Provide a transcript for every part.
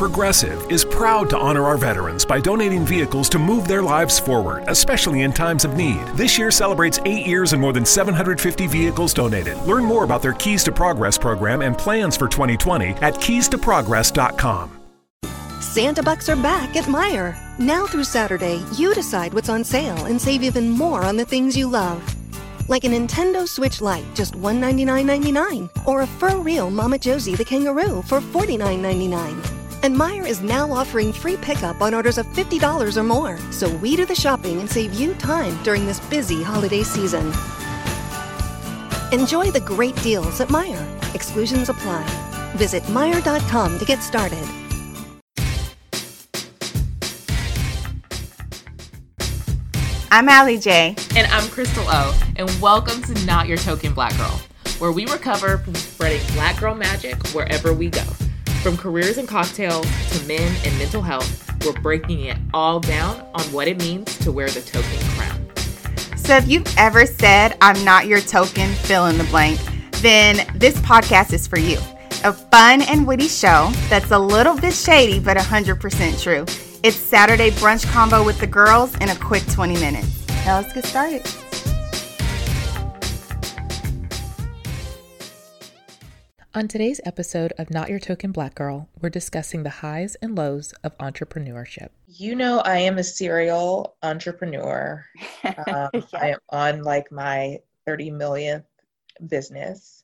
Progressive is proud to honor our veterans by donating vehicles to move their lives forward, especially in times of need. This year celebrates 8 years and more than 750 vehicles donated. Learn more about their Keys to Progress program and plans for 2020 at keystoprogress.com. Santa Bucks are back at Meijer. Now through Saturday, you decide what's on sale and save even more on the things you love. Like a Nintendo Switch Lite, just $199.99, or a Fur Real Mama Josie the Kangaroo for $49.99. And Meijer is now offering free pickup on orders of $50 or more, so we do the shopping and save you time during this busy holiday season. Enjoy the great deals at Meijer. Exclusions apply. Visit Meijer.com to get started. I'm Allie J. And I'm Crystal O. And welcome to Not Your Token Black Girl, where we recover from spreading black girl magic wherever we go. From careers and cocktails to men and mental health, we're breaking it all down on what it means to wear the token crown. So if you've ever said, I'm not your token, fill in the blank, then this podcast is for you. A fun and witty show that's a little bit shady, but 100% true. It's Saturday brunch combo with the girls in a quick 20 minutes. Now let's get started. On today's episode of Not Your Token Black Girl, we're discussing the highs and lows of entrepreneurship. You know, I am a serial entrepreneur. Yeah. I am on like my 30 millionth business.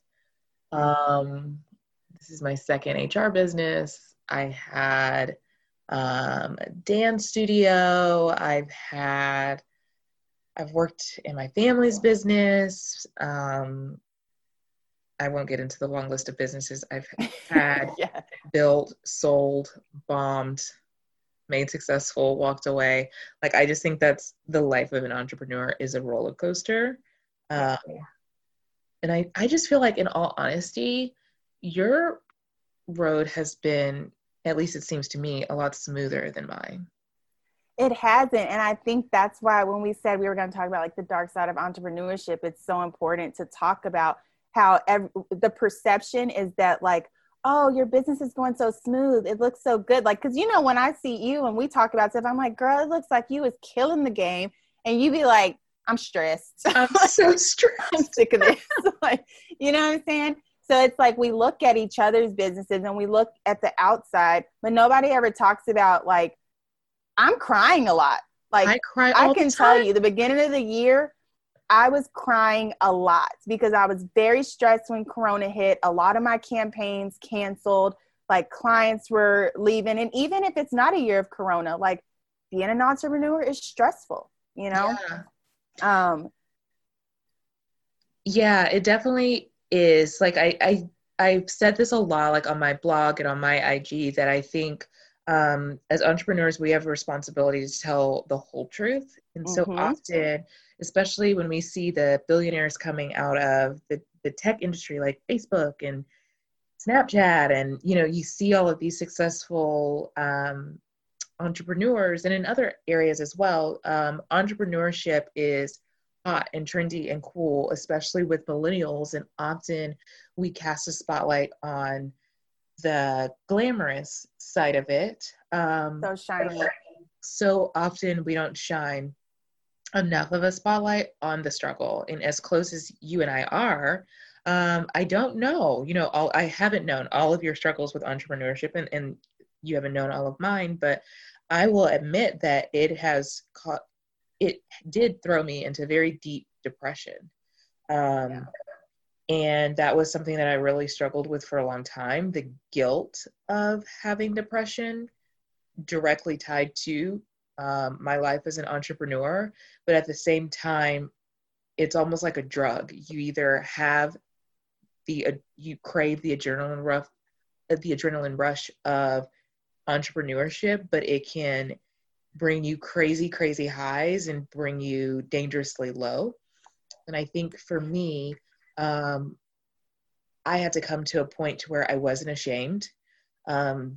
This is my second HR business. I had a dance studio. I've worked in my family's business. I won't get into the long list of businesses I've had, yeah. Built, sold, bombed, made successful, walked away. Like, I just think that's the life of an entrepreneur is a roller coaster. And I just feel like, in all honesty, your road has been, at least it seems to me, a lot smoother than mine. It hasn't. And I think that's why when we said we were going to talk about like the dark side of entrepreneurship, it's so important to talk about how the perception is that like, oh, your business is going so smooth. It looks so good. Like, 'cause you know, when I see you and we talk about stuff, I'm like, girl, it looks like you is killing the game. And you be like, I'm stressed. I'm so stressed. I'm sick of this. Like, you know what I'm saying? So it's like we look at each other's businesses and we look at the outside, but nobody ever talks about like, I'm crying a lot. Like I can tell you the beginning of the year, I was crying a lot because I was very stressed when Corona hit. A lot of my campaigns canceled, like clients were leaving. And even if it's not a year of Corona, like being an entrepreneur is stressful, you know? Yeah, it definitely is. Like I've said this a lot, like on my blog and on my IG, that I think as entrepreneurs, we have a responsibility to tell the whole truth. And so often, especially when we see the billionaires coming out of the tech industry, like Facebook and Snapchat, and, you know, you see all of these successful entrepreneurs, and in other areas as well, entrepreneurship is hot and trendy and cool, especially with millennials. And often we cast a spotlight on the glamorous side of it. So shiny. So often we don't shine enough of a spotlight on the struggle. And as close as you and I are, I don't know, you know, I haven't known all of your struggles with entrepreneurship, and you haven't known all of mine, but I will admit that it did throw me into very deep depression. And that was something that I really struggled with for a long time. The guilt of having depression directly tied to my life as an entrepreneur. But at the same time, it's almost like a drug. You either have you crave the adrenaline rush of entrepreneurship, but it can bring you crazy, crazy highs and bring you dangerously low. And I think for me, I had to come to a point to where I wasn't ashamed.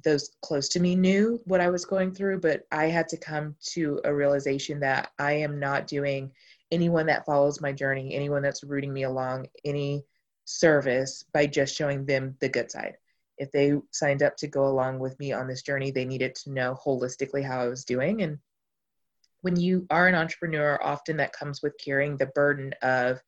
Those close to me knew what I was going through, but I had to come to a realization that I am not doing anyone that follows my journey, anyone that's rooting me along, any service by just showing them the good side. if they signed up to go along with me on this journey, they needed to know holistically how I was doing. And when you are an entrepreneur, often that comes with carrying the burden of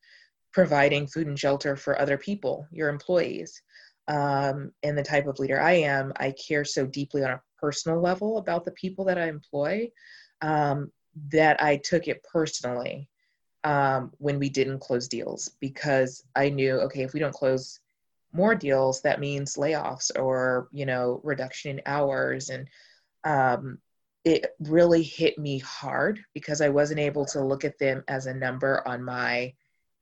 providing food and shelter for other people, your employees. And the type of leader I am, I care so deeply on a personal level about the people that I employ, that I took it personally when we didn't close deals, because I knew, okay, if we don't close more deals, that means layoffs or, you know, reduction in hours. And it really hit me hard because I wasn't able to look at them as a number on my,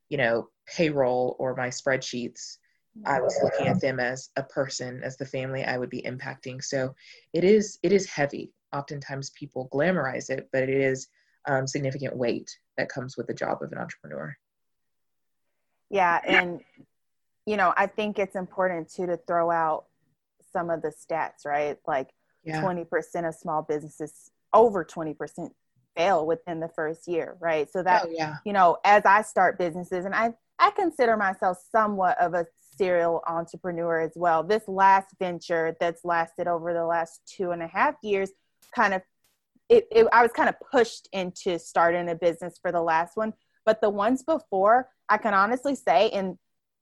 you know, payroll or my spreadsheets. I was looking at them as a person, as the family I would be impacting. So it is heavy. Oftentimes people glamorize it, but it is significant weight that comes with the job of an entrepreneur. Yeah. And, you know, I think it's important too, to throw out some of the stats, right? Like 20% of small businesses, over 20% fail within the first year. Right. So that, you know, as I start businesses, and I consider myself somewhat of a serial entrepreneur as well. This last venture that's lasted over the last 2.5 years, kind of, I was kind of pushed into starting a business for the last one, but the ones before, I can honestly say, and,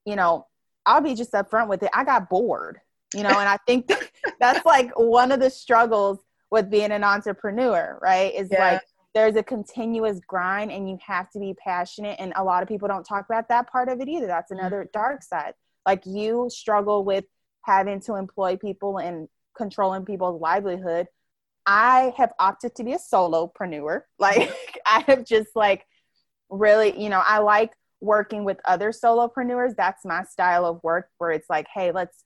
you know, I'll be just upfront with it, I got bored, you know, and I think that's like one of the struggles with being an entrepreneur, right? Is like, there's a continuous grind and you have to be passionate. And a lot of people don't talk about that part of it either. That's another dark side. Like you struggle with having to employ people and controlling people's livelihood. I have opted to be a solopreneur. Like I have just like really, you know, I like working with other solopreneurs. That's my style of work where it's like, hey, let's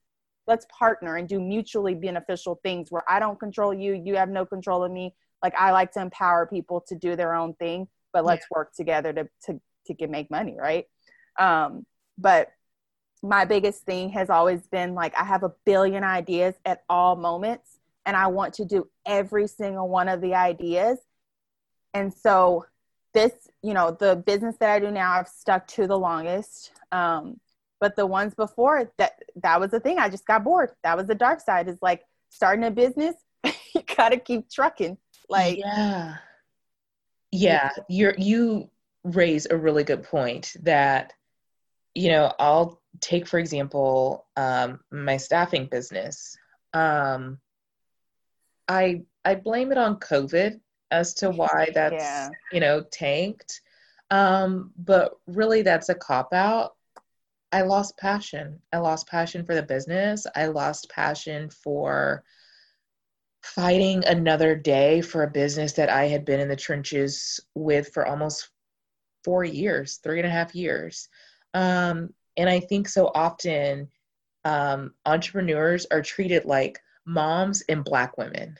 partner and do mutually beneficial things where I don't control you. You have no control of me. Like I like to empower people to do their own thing, but let's work together to make money. Right. But my biggest thing has always been like, I have a billion ideas at all moments and I want to do every single one of the ideas. And so this, you know, the business that I do now, I've stuck to the longest. But the ones before that was the thing. I just got bored. That was the dark side, is like starting a business, you gotta keep trucking. Like, yeah, you raise a really good point that, you know, I'll take, for example, my staffing business. I blame it on COVID as to why that's, you know, tanked. But really that's a cop-out. I lost passion. I lost passion for the business. I lost passion for fighting another day for a business that I had been in the trenches with for almost 4 years, 3.5 years. And I think so often entrepreneurs are treated like moms and Black women.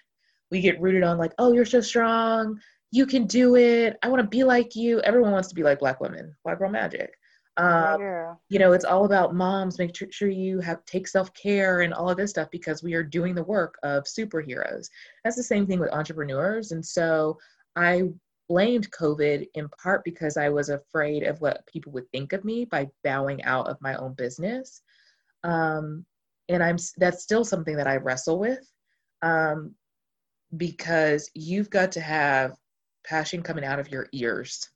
We get rooted on like, oh, you're so strong. You can do it. I want to be like you. Everyone wants to be like Black women, Black girl magic. You know, it's all about moms, make sure you take self-care and all of this stuff, because we are doing the work of superheroes. That's the same thing with entrepreneurs. And so I blamed COVID in part because I was afraid of what people would think of me by bowing out of my own business. And that's still something that I wrestle with, because you've got to have passion coming out of your ears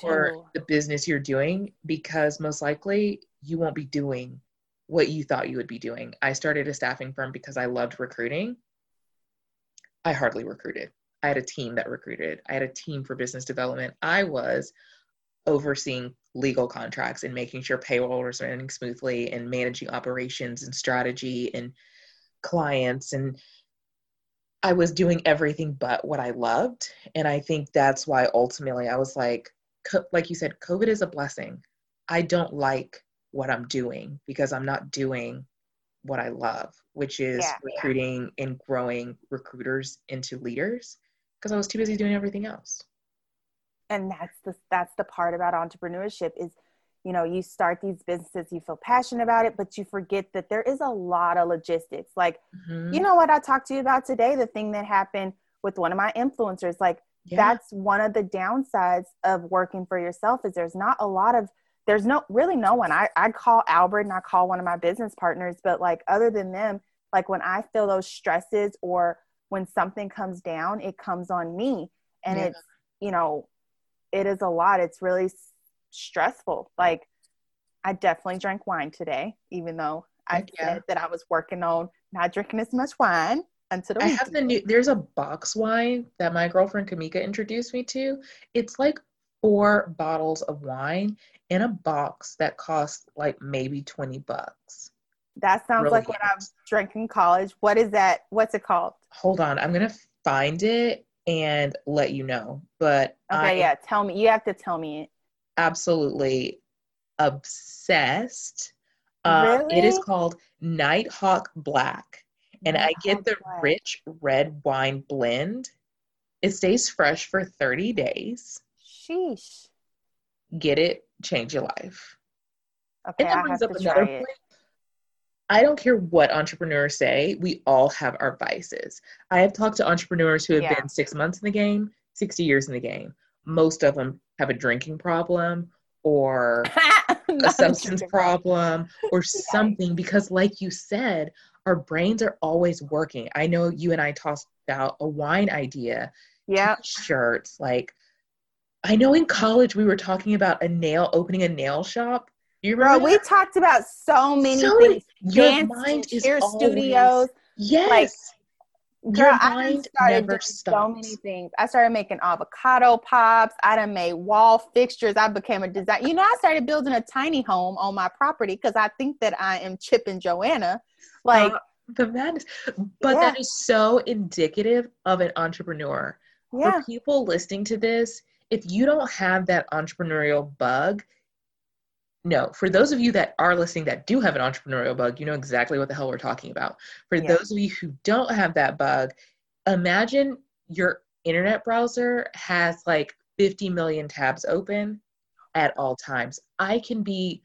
for the business you're doing, because most likely you won't be doing what you thought you would be doing. I started a staffing firm because I loved recruiting. I hardly recruited. I had a team that recruited. I had a team for business development. I was overseeing legal contracts and making sure payroll was running smoothly and managing operations and strategy and clients, and I was doing everything but what I loved. And I think that's why ultimately I was like you said, COVID is a blessing. I don't like what I'm doing because I'm not doing what I love, which is recruiting and growing recruiters into leaders, because I was too busy doing everything else. And that's the part about entrepreneurship is, you know, you start these businesses, you feel passionate about it, but you forget that there is a lot of logistics. Like, you know what I talked to you about today, the thing that happened with one of my influencers, like that's one of the downsides of working for yourself, is there's not a lot of there's really no one. I call Albert and I call one of my business partners, but like other than them, like when I feel those stresses or when something comes down, it comes on me. And yeah. It's, you know, it is a lot. It's really stressful. Like I definitely drank wine today, even though I said that I was working on not drinking as much wine until the weekend. I have there's a box wine that my girlfriend Kamika introduced me to. It's like 4 bottles of wine in a box that costs like maybe $20. That sounds really like what I drank in college. What is that? What's it called? Hold on. I'm going to find it and let you know. But tell me. You have to tell me it. Absolutely obsessed. Really? It is called Nighthawk Black. And Nighthawk I get the Black. Rich red wine blend. It stays fresh for 30 days. Sheesh. Get it. Change your life. Okay, I have to try it. I don't care what entrepreneurs say. We all have our vices. I have talked to entrepreneurs who have been 6 months in the game, 60 years in the game. Most of them have a drinking problem or a substance problem or something, because like you said, our brains are always working. I know you and I tossed out a wine idea. Yeah. T-shirts. Like, I know in college we were talking about opening a nail shop. You remember? Girl, we talked about so many things. Your mind is always, studios. Yes. Like, girl, I started doing so many things. I started making avocado pops. I done made wall fixtures. I became a designer. You know, I started building a tiny home on my property because I think that I am Chip and Joanna. Like the madness. But that is so indicative of an entrepreneur. Yeah. For people listening to this, if you don't have that entrepreneurial bug, no, for those of you that are listening that do have an entrepreneurial bug, you know exactly what the hell we're talking about. For those of you who don't have that bug, imagine your internet browser has like 50 million tabs open at all times. I can be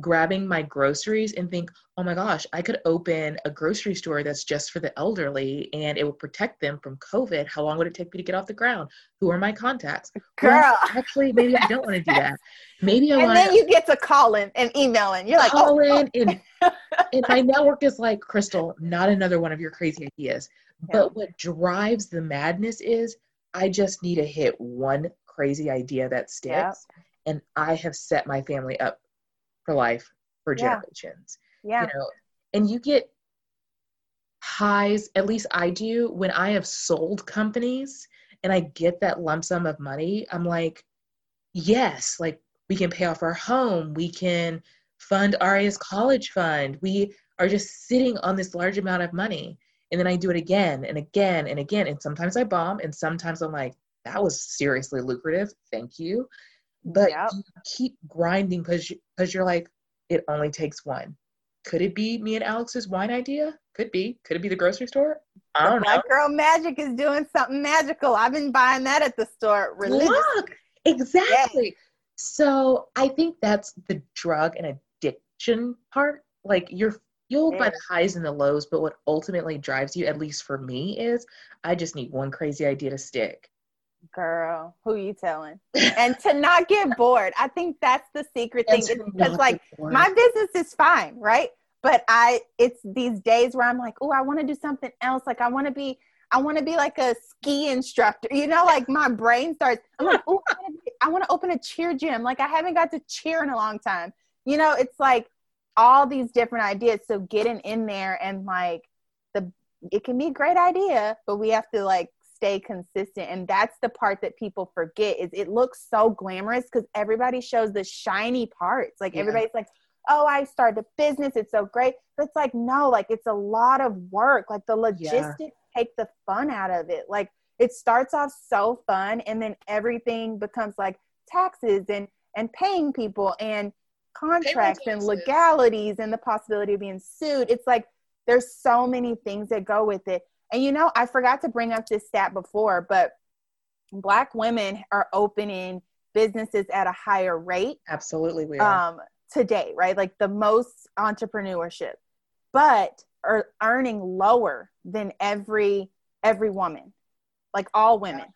grabbing my groceries and think, oh my gosh, I could open a grocery store that's just for the elderly and it will protect them from COVID. How long would it take me to get off the ground? Who are my contacts? Girl. Well, actually, maybe I don't want to do that. Maybe I want to. And then you get to calling and emailing. You're like, and my network is like, Crystal, not another one of your crazy ideas. Yeah. But what drives the madness is I just need to hit one crazy idea that sticks. Yeah. And I have set my family up for life, for generations. Yeah. You know, and you get highs, at least I do, when I have sold companies and I get that lump sum of money. I'm like, yes, like we can pay off our home. We can fund Aria's college fund. We are just sitting on this large amount of money. And then I do it again and again and again. And sometimes I bomb and sometimes I'm like, that was seriously lucrative. Thank you. But you keep grinding because you're like, it only takes one. Could it be me and Alex's wine idea? Could be. Could it be the grocery store? I don't know. Black Girl Magic is doing something magical. I've been buying that at the store religiously. Look, exactly. Yay. So I think that's the drug and addiction part. Like you're fueled by the highs and the lows, but what ultimately drives you, at least for me, is I just need one crazy idea to stick. Girl, who you telling? And to not get bored. I think that's the secret thing. Because like my business is fine, right? But it's these days where I'm like, oh, I want to do something else. Like I want to be like a ski instructor. You know, like my brain starts, I'm like, oh, I want to open a cheer gym. Like I haven't got to cheer in a long time. You know, it's like all these different ideas. So getting in there and like it can be a great idea, but we have to like stay consistent. And that's the part that people forget is it looks so glamorous because everybody shows the shiny parts. Like everybody's like, oh, I started a business. It's so great. But it's like, no, like it's a lot of work. Like the logistics take the fun out of it. Like it starts off so fun and then everything becomes like taxes and paying people and contracts and legalities and the possibility of being sued. It's like, there's so many things that go with it. And, you know, I forgot to bring up this stat before, but Black women are opening businesses at a higher rate. Absolutely. We are. Today, right? Like the most entrepreneurship, but are earning lower than every woman, like all women.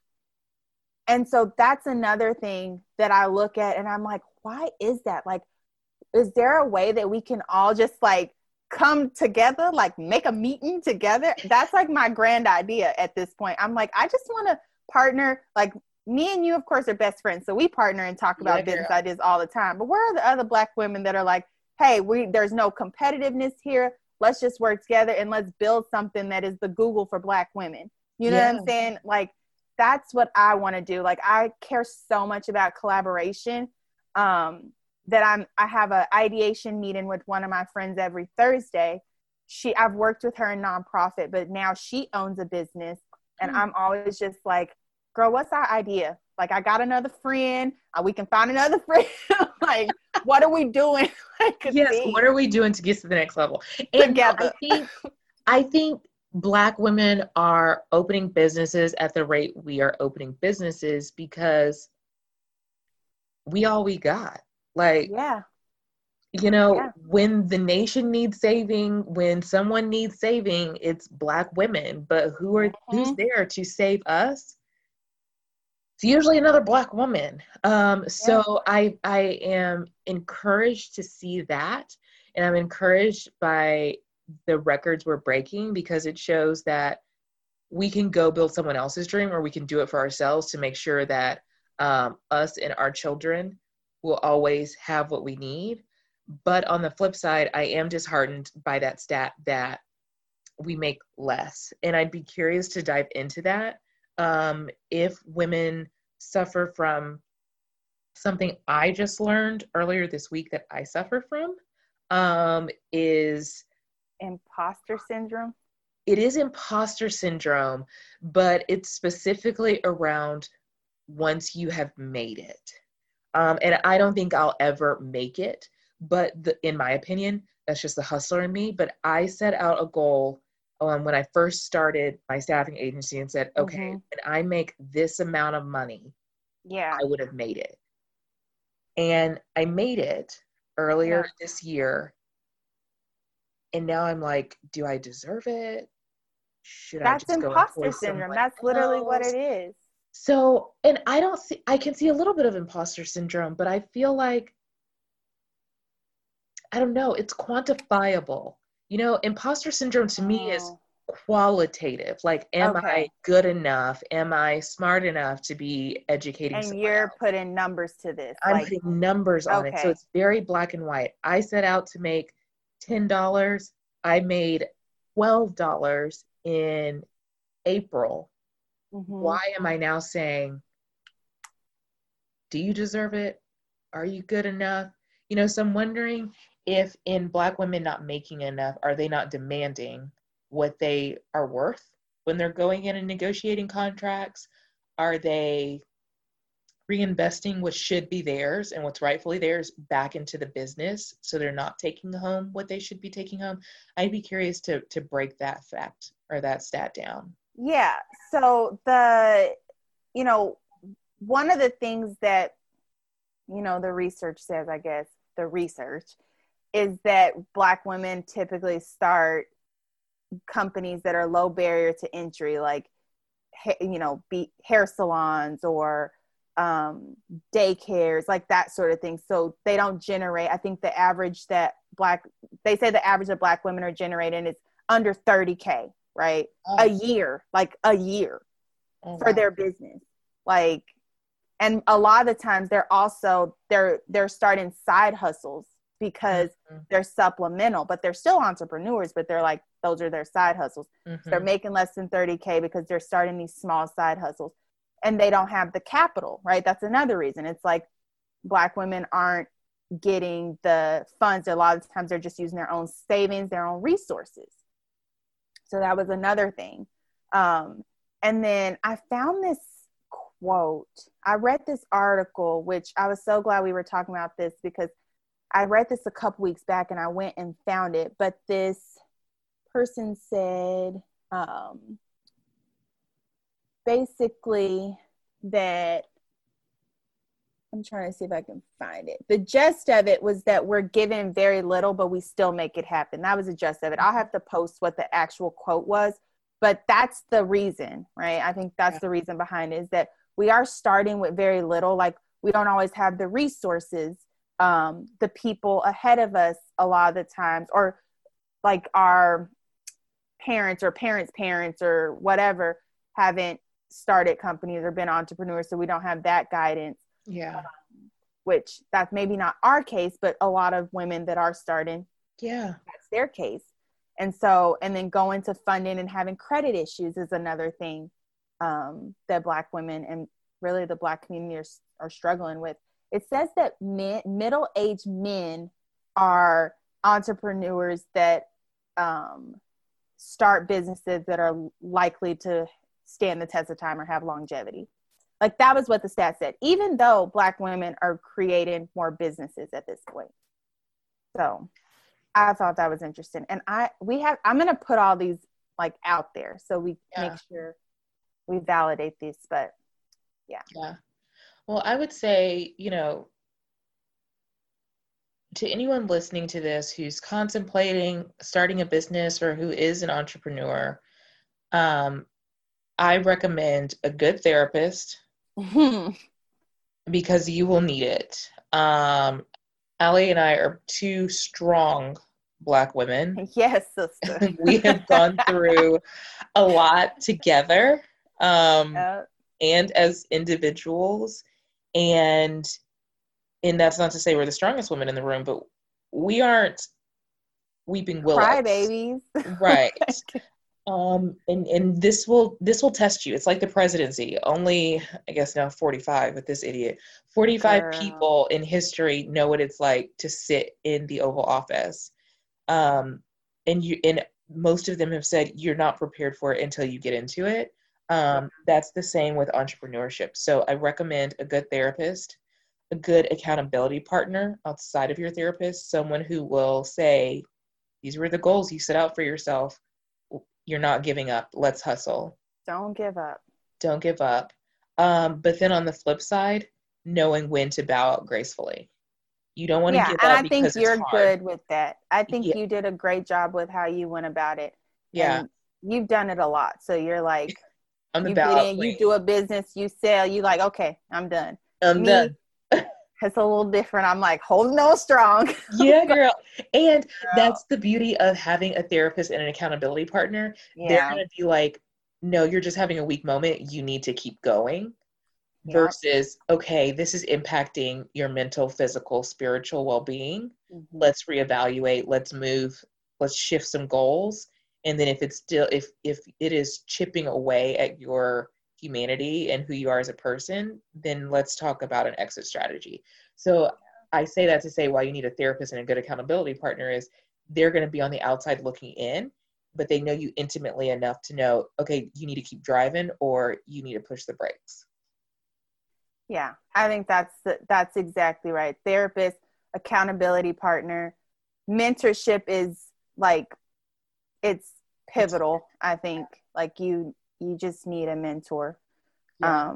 And so that's another thing that I look at and I'm like, why is that? Like, is there a way that we can all just like come together, like make a meeting together? That's like my grand idea at this point. I'm like, I just want to partner. Like, me and you, of course, are best friends. So we partner and talk about business ideas all the time. But where are the other Black women that are like, hey, there's no competitiveness here. Let's just work together and let's build something that is the Google for Black women. You know what I'm saying? Like, that's what I want to do. Like, I care so much about collaboration that I have an ideation meeting with one of my friends every Thursday. I've worked with her in nonprofit, but now she owns a business. And I'm always just like, girl, what's our idea? Like, I got another friend. We can find another friend. Like, what are we doing? What are we doing to get to the next level? And together. I think Black women are opening businesses at the rate we are opening businesses because we got. Like, when the nation needs saving, when someone needs saving, it's Black women. But who's there to save us? It's usually another Black woman. So I am encouraged to see that. And I'm encouraged by the records we're breaking because it shows that we can go build someone else's dream or we can do it for ourselves to make sure that us and our children will always have what we need. But on the flip side, I am disheartened by that stat that we make less. And I'd be curious to dive into that. If women suffer from something I just learned earlier this week that I suffer from, is imposter syndrome. It is imposter syndrome, but it's specifically around once you have made it. And I don't think I'll ever make it, but in my opinion, that's just the hustler in me. But I set out a goal when I first started my staffing agency and said, okay, when I make this amount of money, I would have made it. And I made it earlier this year. And now I'm like, do I deserve it? That's imposter syndrome. That's literally what it is. So, and I can see a little bit of imposter syndrome, but I feel like, I don't know, it's quantifiable. You know, imposter syndrome to me is qualitative. Like, am I good enough? Am I smart enough to be educating someone else? Putting numbers to this. I'm putting numbers on it. So it's very black and white. I set out to make $10. I made $12 in April. Mm-hmm. Why am I now saying, do you deserve it? Are you good enough? You know, so I'm wondering if in Black women not making enough, are they not demanding what they are worth when they're going in and negotiating contracts? Are they reinvesting what should be theirs and what's rightfully theirs back into the business so they're not taking home what they should be taking home? I'd be curious to break that fact or that stat down. Yeah. So one of the things that, the research says, I guess, is that Black women typically start companies that are low barrier to entry, like, hair salons or daycares, like that sort of thing. So they don't generate, I think they say the average of Black women are generating is under 30K, right? A year for their business. Like, and a lot of the times they're starting side hustles because they're supplemental, but they're still entrepreneurs, but they're like, those are their side hustles. So they're making less than 30K because they're starting these small side hustles and they don't have the capital, right? That's another reason. It's like Black women aren't getting the funds. A lot of times they're just using their own savings, their own resources. So that was another thing. And then I found this quote. I read this article, which I was so glad we were talking about this because I read this a couple weeks back and I went and found it, but this person said basically that, I'm trying to see if I can find it. The gist of it was that we're given very little, but we still make it happen. That was the gist of it. I'll have to post what the actual quote was, but that's the reason, right? I think that's the reason behind it is that we are starting with very little. Like, we don't always have the resources the people ahead of us a lot of the times, or like our parents or parents' parents or whatever haven't started companies or been entrepreneurs, so we don't have that guidance. Yeah. Which that's maybe not our case, but a lot of women that are starting, yeah, that's their case. And so, and then going to funding and having credit issues is another thing that Black women and really the Black community are struggling with. It says that men, middle-aged men, are entrepreneurs that start businesses that are likely to stand the test of time or have longevity. Like, that was what the stat said, even though Black women are creating more businesses at this point. So I thought that was interesting. And I'm going to put all these like out there so we make sure we validate these, but yeah. Well, I would say, you know, to anyone listening to this who's contemplating starting a business or who is an entrepreneur, I recommend a good therapist because you will need it. Allie and I are two strong Black women. Yes, sister. We have gone through a lot together and as individuals. And that's not to say we're the strongest women in the room, but we aren't weeping willows. Cry babies. Right. And this will test you. It's like the presidency. Only, I guess now 45 with this idiot. 45 Girl. People in history know what it's like to sit in the Oval Office. And most of them have said you're not prepared for it until you get into it. That's the same with entrepreneurship. So I recommend a good therapist, a good accountability partner outside of your therapist, someone who will say, these were the goals you set out for yourself. You're not giving up. Let's hustle. Don't give up. But then on the flip side, knowing when to bow out gracefully. You don't want to give up because it's hard. Yeah, and I think you're good with that. I think you did a great job with how you went about it. Yeah. And you've done it a lot. So you're like, you do a business, you sell, you like, okay, I'm done. I'm done. It's a little different. I'm like holding on strong. Yeah, girl. And that's the beauty of having a therapist and an accountability partner. Yeah. They're going to be like, no, you're just having a weak moment. You need to keep going. Yeah. Versus, okay, this is impacting your mental, physical, spiritual well-being. Mm-hmm. Let's reevaluate. Let's move. Let's shift some goals. And then if it is chipping away at your humanity and who you are as a person, then let's talk about an exit strategy. So I say that to say why you need a therapist and a good accountability partner is they're going to be on the outside looking in, but they know you intimately enough to know, okay, you need to keep driving or you need to push the brakes. Yeah, I think that's exactly right. Therapist, accountability partner, mentorship is like, it's pivotal. I think like you just need a mentor. Yeah.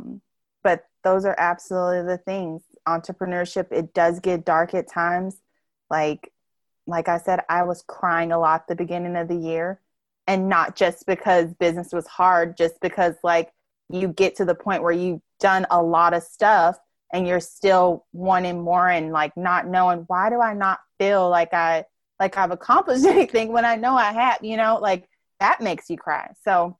But those are absolutely the things. Entrepreneurship, it does get dark at times. Like I said, I was crying a lot at the beginning of the year, and not just because business was hard, just because like you get to the point where you've done a lot of stuff and you're still wanting more and like not knowing, why do I not feel like I've accomplished anything when I know I have, you know, like that makes you cry. So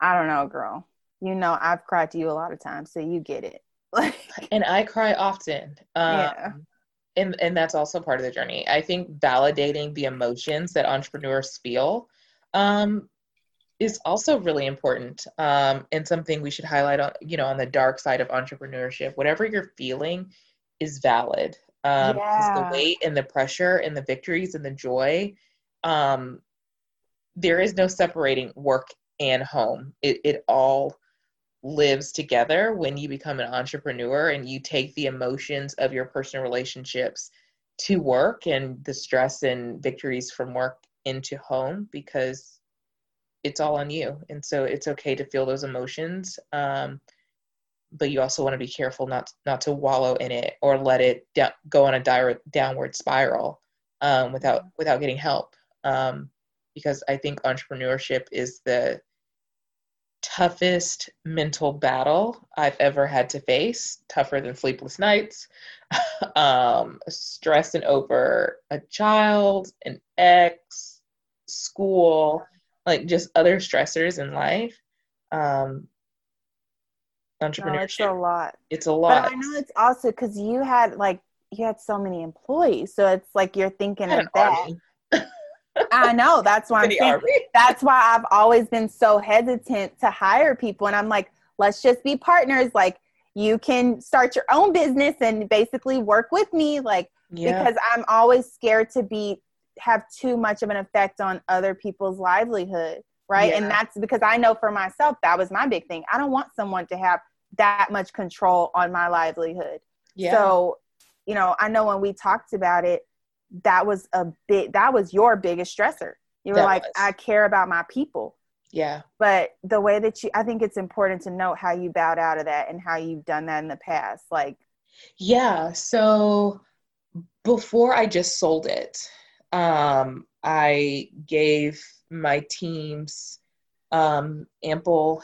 I don't know, girl. You know, I've cried to you a lot of times, so you get it. And I cry often. And that's also part of the journey. I think validating the emotions that entrepreneurs feel is also really important, and something we should highlight on, you know, on the dark side of entrepreneurship. Whatever you're feeling is valid. The weight and the pressure and the victories and the joy, there is no separating work and home. It all lives together when you become an entrepreneur and you take the emotions of your personal relationships to work and the stress and victories from work into home, because it's all on you. And so it's okay to feel those emotions. But you also want to be careful not to wallow in it or let it go on a downward spiral without getting help. Because I think entrepreneurship is the toughest mental battle I've ever had to face, tougher than sleepless nights, stressing over a child, an ex, school, like just other stressors in life. Entrepreneurship. No, it's a lot. It's a lot. But I know it's also because you had so many employees, so it's like you're thinking of that. I know. That's why I'm saying, that's why I've always been so hesitant to hire people. And I'm like, let's just be partners. Like, you can start your own business and basically work with me. Like, yeah. Because I'm always scared to have too much of an effect on other people's livelihood. Right. Yeah. And that's because I know for myself, that was my big thing. I don't want someone to have that much control on my livelihood. Yeah. So, you know, I know when we talked about it, that was your biggest stressor. You were like, I care about my people. Yeah. But the way that I think it's important to note how you bowed out of that and how you've done that in the past. Like, yeah. So before I just sold it, I gave my teams, ample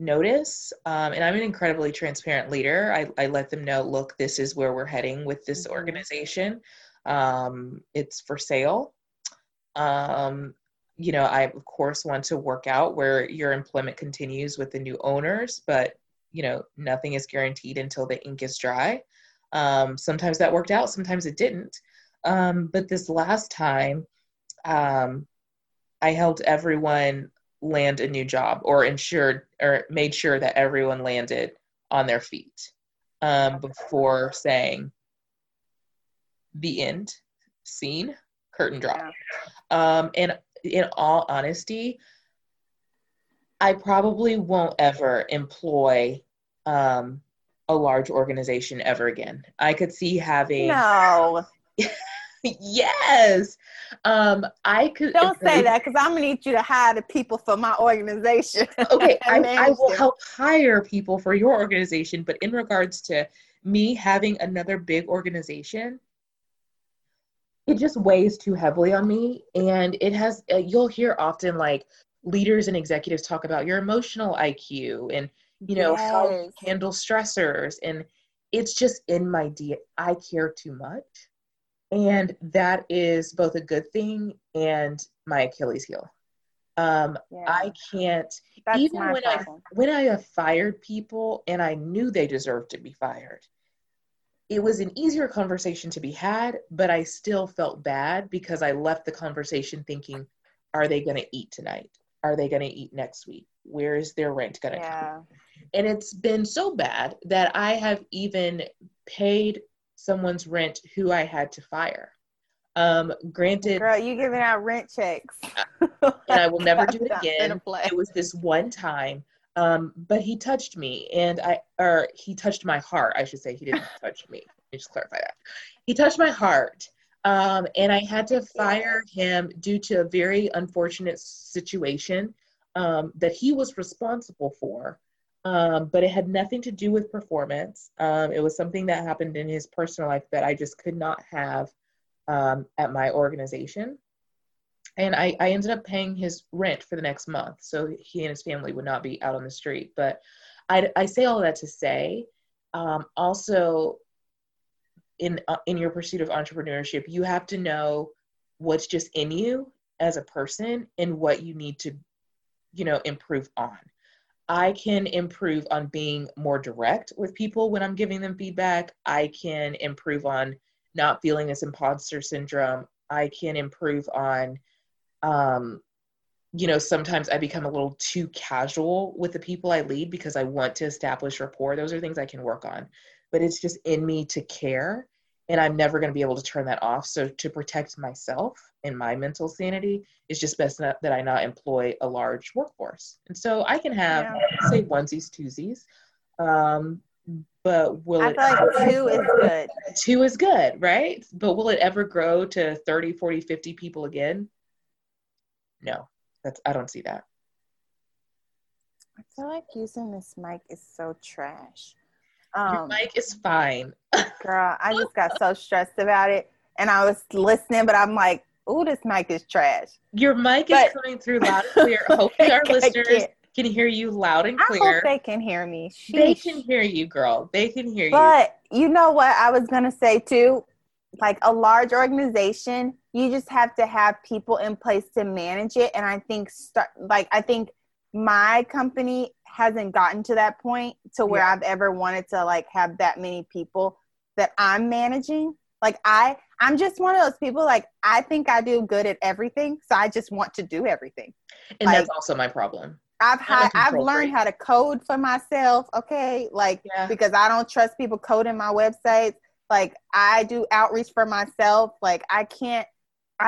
notice. And I'm an incredibly transparent leader. I let them know, look, this is where we're heading with this organization. It's for sale. You know, I of course want to work out where your employment continues with the new owners, but you know, nothing is guaranteed until the ink is dry. Sometimes that worked out, sometimes it didn't. But this last time, I helped everyone land a new job or ensured or made sure that everyone landed on their feet, before saying, the end, scene, curtain drop. And in all honesty, I probably won't ever employ a large organization ever again. I could see having... No. Yes. I could... Don't say that, because I'm going to need you to hire the people for my organization. Okay, I will help hire people for your organization, but in regards to me having another big organization... It just weighs too heavily on me, and it has, you'll hear often like leaders and executives talk about your emotional IQ and, you know, yes. How you handle stressors, and it's just in my DNA. I care too much, and that is both a good thing and my Achilles heel. Yeah. I can't, that's even when problem. When I have fired people and I knew they deserved to be fired, it was an easier conversation to be had, but I still felt bad because I left the conversation thinking, are they going to eat tonight? Are they going to eat next week? Where is their rent going to come? And it's been so bad that I have even paid someone's rent who I had to fire. Granted, girl, you giving out rent checks. And I will never do it again. It was this one time. But he touched me he touched my heart. I should say he didn't touch me. Let me just clarify that. He touched my heart. And I had to fire him due to a very unfortunate situation, that he was responsible for. But it had nothing to do with performance. It was something that happened in his personal life that I just could not have, at my organization. And I ended up paying his rent for the next month, so he and his family would not be out on the street. But I say all that to say, also, in your pursuit of entrepreneurship, you have to know what's just in you as a person and what you need to, you know, improve on. I can improve on being more direct with people when I'm giving them feedback. I can improve on not feeling this imposter syndrome. I can improve on... you know, sometimes I become a little too casual with the people I lead because I want to establish rapport. Those are things I can work on, but it's just in me to care, and I'm never going to be able to turn that off. So to protect myself and my mental sanity, it's just best that I not employ a large workforce. And so I can have, say, onesies, twosies, but will it... I feel like two is good. Two is good, right? But will it ever grow to 30, 40, 50 people again? No, I don't see that. I feel like using this mic is so trash. Your mic is fine. Girl, I just got so stressed about it, and I was listening, but I'm like, ooh, this mic is trash. Your mic is coming through loud and clear. Hopefully our listeners can hear you loud and clear. I hope they can hear me. Sheesh. They can hear you, girl. They can hear you. But you know what I was going to say, too? Like a large organization, you just have to have people in place to manage it. And I think I think my company hasn't gotten to that point to where I've ever wanted to like have that many people that I'm managing. Like I'm just one of those people, like I think I do good at everything. So I just want to do everything. And like, that's also my problem. I've learned how to code for myself. Okay. Like, because I don't trust people coding my websites. Like I do outreach for myself. Like I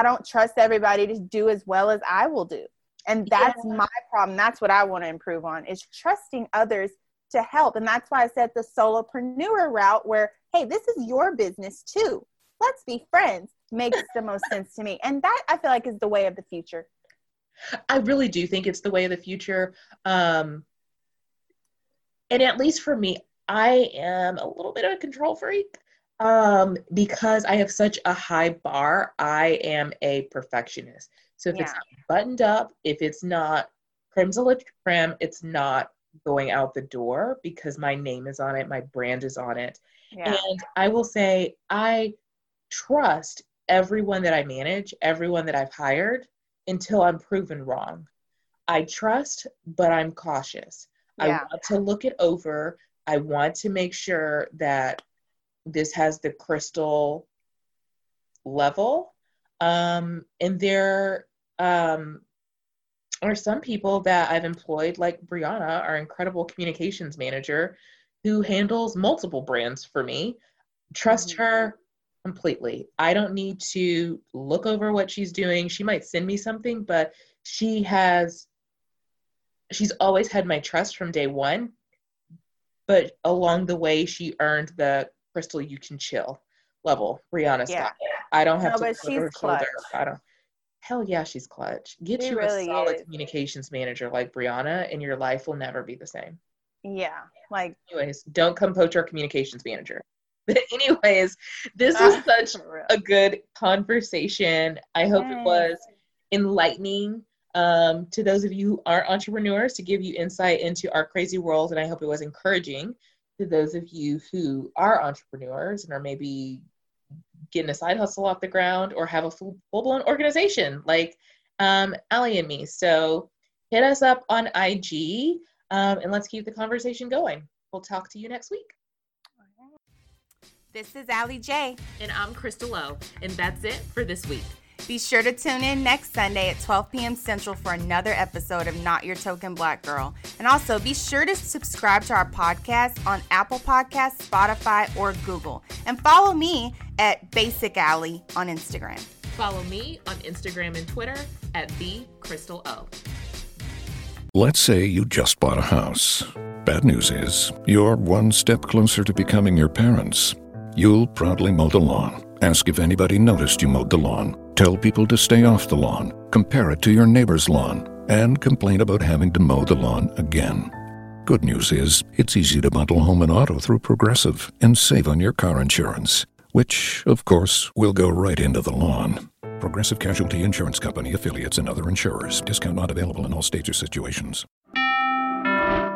don't trust everybody to do as well as I will do. And that's my problem. That's what I want to improve on, is trusting others to help. And that's why I said the solopreneur route, where, hey, this is your business too. Let's be friends, makes the most sense to me. And that I feel like is the way of the future. I really do think it's the way of the future. And at least for me, I am a little bit of a control freak. Because I have such a high bar, I am a perfectionist. So if it's not buttoned up, if it's not crim's a little crim, it's not going out the door because my name is on it, my brand is on it. Yeah. And I will say, I trust everyone that I manage, everyone that I've hired, until I'm proven wrong. I trust, but I'm cautious. Yeah. I want to look it over. I want to make sure that this has the crystal level. And there are some people that I've employed, like Brianna, our incredible communications manager, who handles multiple brands for me. Trust her completely. I don't need to look over what she's doing. She might send me something, but she's always had my trust from day one. But along the way, she earned the Crystal, you can chill level. Brianna, stop it. I don't have to put her shoulder. Hell yeah, she's clutch. Get she you really a solid communications manager like Brianna, and your life will never be the same. Yeah. Like, anyways, don't come poach our communications manager. But anyways, this is such a good conversation. I hope it was enlightening to those of you who aren't entrepreneurs, to give you insight into our crazy world, and I hope it was encouraging to those of you who are entrepreneurs and are maybe getting a side hustle off the ground or have a full-blown organization like Allie and me. So hit us up on IG and let's keep the conversation going. We'll talk to you next week. This is Allie J. And I'm TheCrystalOh. And that's it for this week. Be sure to tune in next Sunday at 12 p.m. Central for another episode of Not Your Token Black Girl. And also be sure to subscribe to our podcast on Apple Podcasts, Spotify, or Google. And follow me at basicalliee on Instagram. Follow me on Instagram and Twitter at TheCrystalOh. Let's say you just bought a house. Bad news is you're one step closer to becoming your parents. You'll proudly mow the lawn. Ask if anybody noticed you mowed the lawn. Tell people to stay off the lawn. Compare it to your neighbor's lawn. And complain about having to mow the lawn again. Good news is, it's easy to bundle home and auto through Progressive and save on your car insurance, which, of course, will go right into the lawn. Progressive Casualty Insurance Company, affiliates, and other insurers. Discount not available in all states or situations.